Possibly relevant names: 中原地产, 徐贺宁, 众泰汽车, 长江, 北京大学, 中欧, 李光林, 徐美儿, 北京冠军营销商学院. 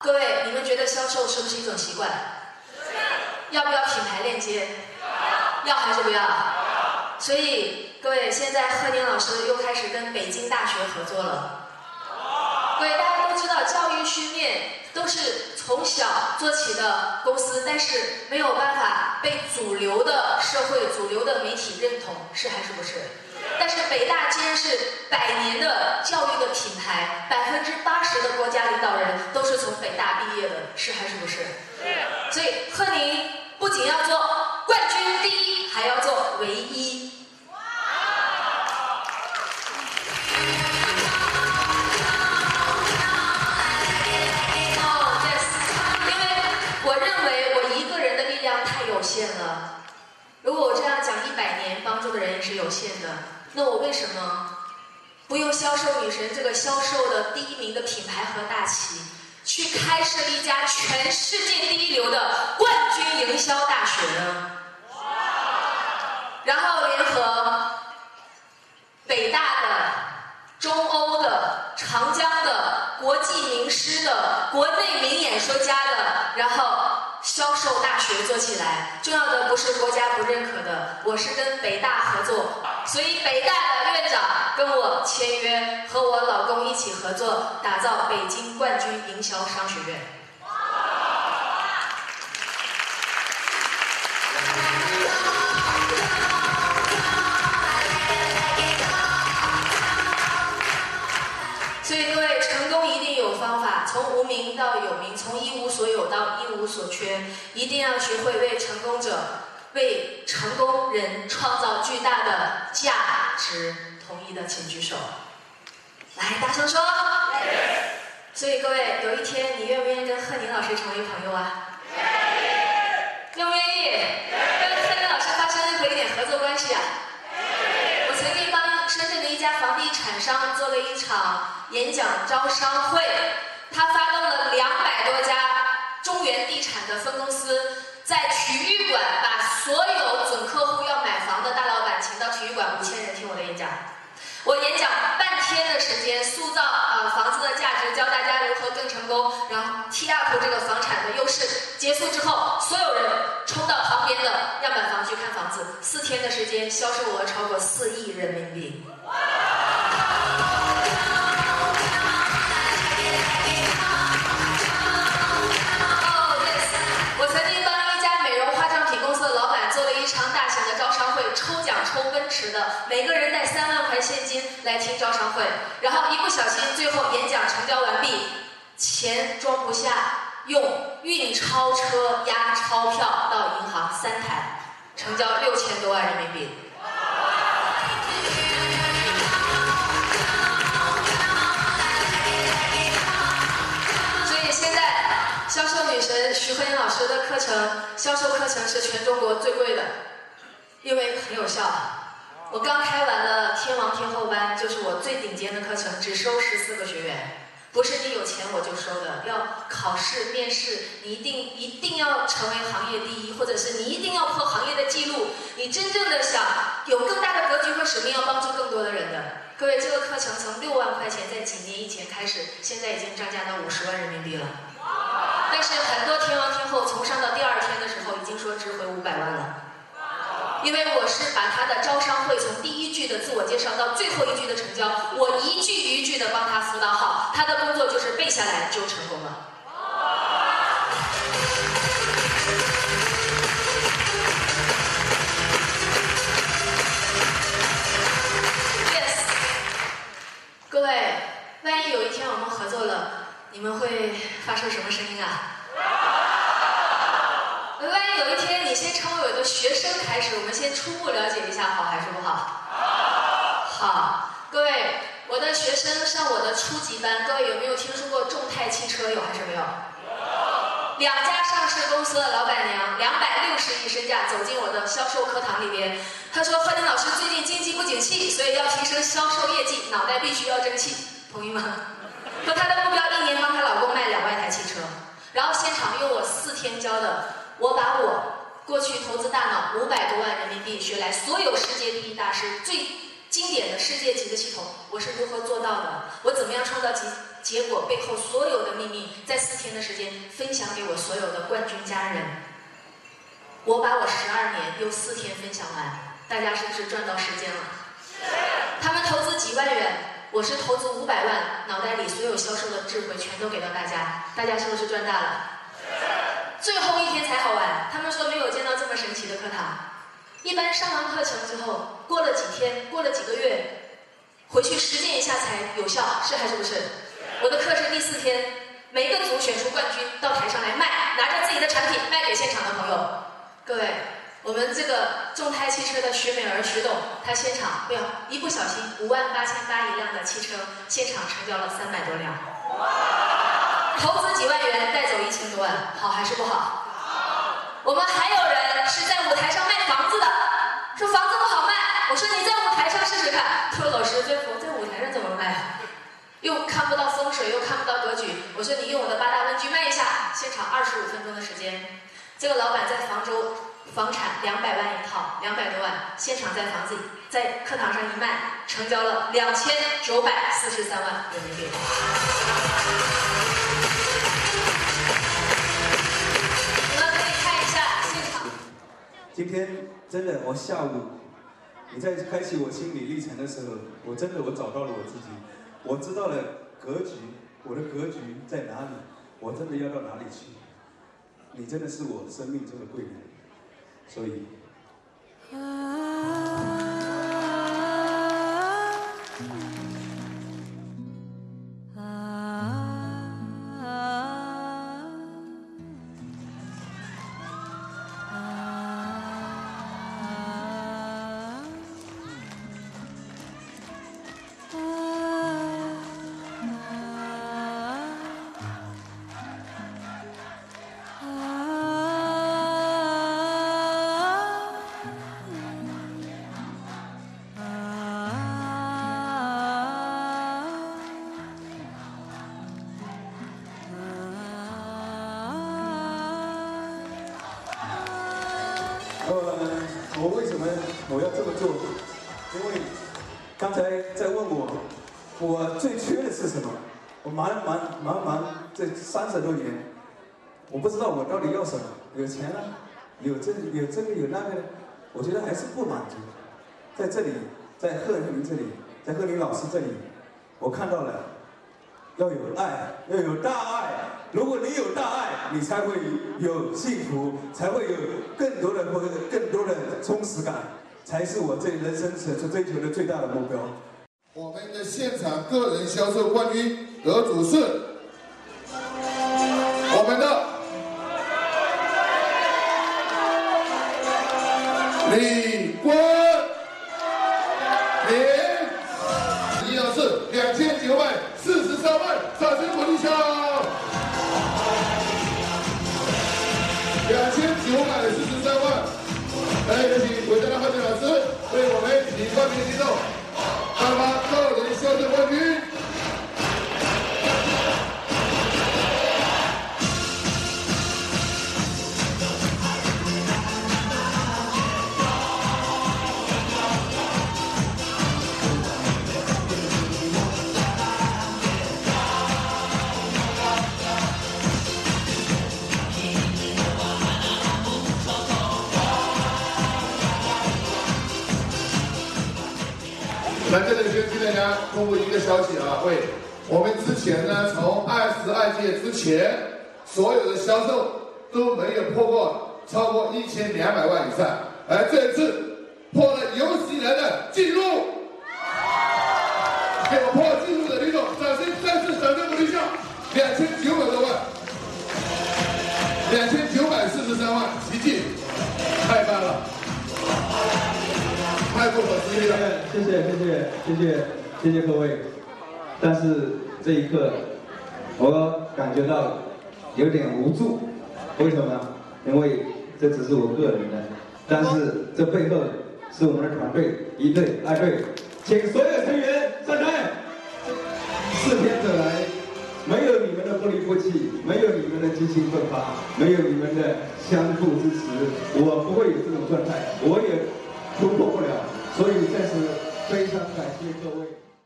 各位，你们觉得销售是不是一种习惯？要不要品牌链接？要还是不要？所以各位，现在贺宁老师又开始跟北京大学合作了。各位，大家都知道，教育训练都是从小做起的公司，但是没有办法被主流的社会、主流的媒体认同，是还是不是？但是北大既然是100年的教育的品牌，80%的国家领导人都是从北大毕业的，是还是不是？是。所以贺宁不仅要做冠军第一，还要做唯一。哦，对，因为我认为我一个人的力量太有限了。 如果我这样讲100年，帮助的人也是有限的。那我为什么不用销售女神这个销售的第一名的品牌和大旗，去开设一家全世界第一流的冠军营销大学呢？然后联合北大的、中欧的、长江的、国际名师的、国内名演说家的，然后。 销售大学做起来，重要的不是国家不认可的，我是跟北大合作，所以北大的院长跟我签约，和我老公一起合作，打造北京冠军营销商学院。所以各位，成功一定有方法，从无名到有名，从一无所有到。 无所缺，一定要学会为成功者、为成功人创造巨大的价值。同意的请举手，来大声说。所以各位，有一天你愿不愿意跟贺宁老师成为朋友啊？愿不愿意？跟贺宁老师发生任何一点合作关系啊？我曾经帮深圳的一家房地产商做了一场演讲招商会，他发动了200多家。 中原地产的分公司在体育馆把所有准客户要买房的大老板请到体育馆5000人听我的演讲，我演讲半天的时间，塑造房子的价值，教大家如何更成功，然后 T up 这个房产的优势。结束之后，所有人冲到旁边的样板房去看房子，4天的时间，销售额超过4亿人民币。 每个人带3万块现金来听招商会，然后一不小心，最后演讲成交完毕，钱装不下，用运钞车押钞票到银行3台，成交6000多万人民币。所以现在销售女神徐贺宁老师的课程，销售课程是全中国最贵的，因为很有效。 我刚开完了天王天后班，就是我最顶尖的课程，只收14个学员，不是你有钱我就收的，要考试面试，你一定要成为行业第一，或者是你一定要破行业的记录，你真正的想有更大的格局和使命，要帮助更多的人的。各位，这个课程从6万块钱在几年以前开始，现在已经涨价到50万人民币了。但是很多天王天后从上到第2天的时候，已经说值回500万了。 因为我是把他的招商会从第1句的自我介绍到最后1句的成交，我一句一句的帮他辅导好，他的工作就是背下来就成功了。Yes， 各位，万一有一天我们合作了，你们会发出什么声音啊？ 万一有一天你先成为我的学生开始，我们先初步了解一下，好还是不好？好，各位，我的学生上我的初级班，各位有没有听说过众泰汽车？有还是没有？有。2家上市公司的老板娘，260亿身价走进我的销售课堂里边，她说：“贺宁老师最近经济不景气，所以要提升销售业绩，脑袋必须要争气。”同意吗？说她的目标1年帮她老公卖2万台汽车，然后现场用我4天教的。 我把我过去投资大脑500多万人民币学来所有世界第一大师最经典的世界级的系统，我是如何做到的？我怎么样创造结果背后所有的秘密，在4天的时间分享给我所有的冠军家人。我把我12年用4天分享完，大家是不是赚到时间了？他们投资几万元，我是投资500万，脑袋里所有销售的智慧全都给到大家，大家是不是赚大了？最后一天才好玩，他们说没有见到这么神奇的课堂。一般上完课程之后，过了几天，过了几个月，回去实践一下才有效，是还是不是？我的课是第4天，每个组选出冠军到台上来卖，拿着自己的产品卖给现场的朋友。各位，我们这个众泰汽车的徐美儿徐董，他现场一不小心58800一辆的汽车，现场成交了300多辆，投资几万元带走1000多万，好还是不好？我们还有人是在舞台上卖房子的，说房子不好卖，我说你在舞台上试试看。他说老师，我在舞台上怎么卖？又看不到风水，又看不到格局。我说你用我的8大问句卖一下，现场25分钟的时间。这个老板在房州房产200万一套，200多万，现场在房子在课堂上一卖，成交了2943万人民币。你们可以看一下现场。今天真的，我下午你在开启我心理历程的时候，我找到了我自己。我知道了格局，我的格局在哪里？我真的要到哪里去？你真的是我生命中的贵人，所以。我要这么做，因为刚才在问我最缺的是什么？我忙这30多年，我不知道我到底要什么。有钱了，有这个有那个，我觉得还是不满足。在这里，在贺宁这里，在贺宁老师这里，我看到了要有爱，要有大爱。如果你有大爱，你才会有幸福，才会有更多的充实感。才是我这人生所追求的最大的目标。我们的现场个人销售冠军得主是我们的李光林，一样是2943万，掌声鼓励一下。2943万，来有请伟大的贺宁老师为我们李冠林激动，颁发个人销售冠军。来这里跟大家公布一个消息啊，我们之前呢，从22届之前，所有的销售都没有破过超过1200万以上，而这次破了有史以来的纪录，给我破纪录的李总，掌声再次掌声鼓励一下，2900多万，2943万，奇迹，太棒了！太不可思议了！谢谢各位。但是这一刻，我感觉到有点无助。为什么？因为这只是我个人的，但是这背后是我们的团队，1队、2队，请所有成员上台。4天走来，没有你们的不离不弃，没有你们的激情奋发，没有你们的相互支持，我不会有这种状态，我也突破不了，所以在此非常感谢各位。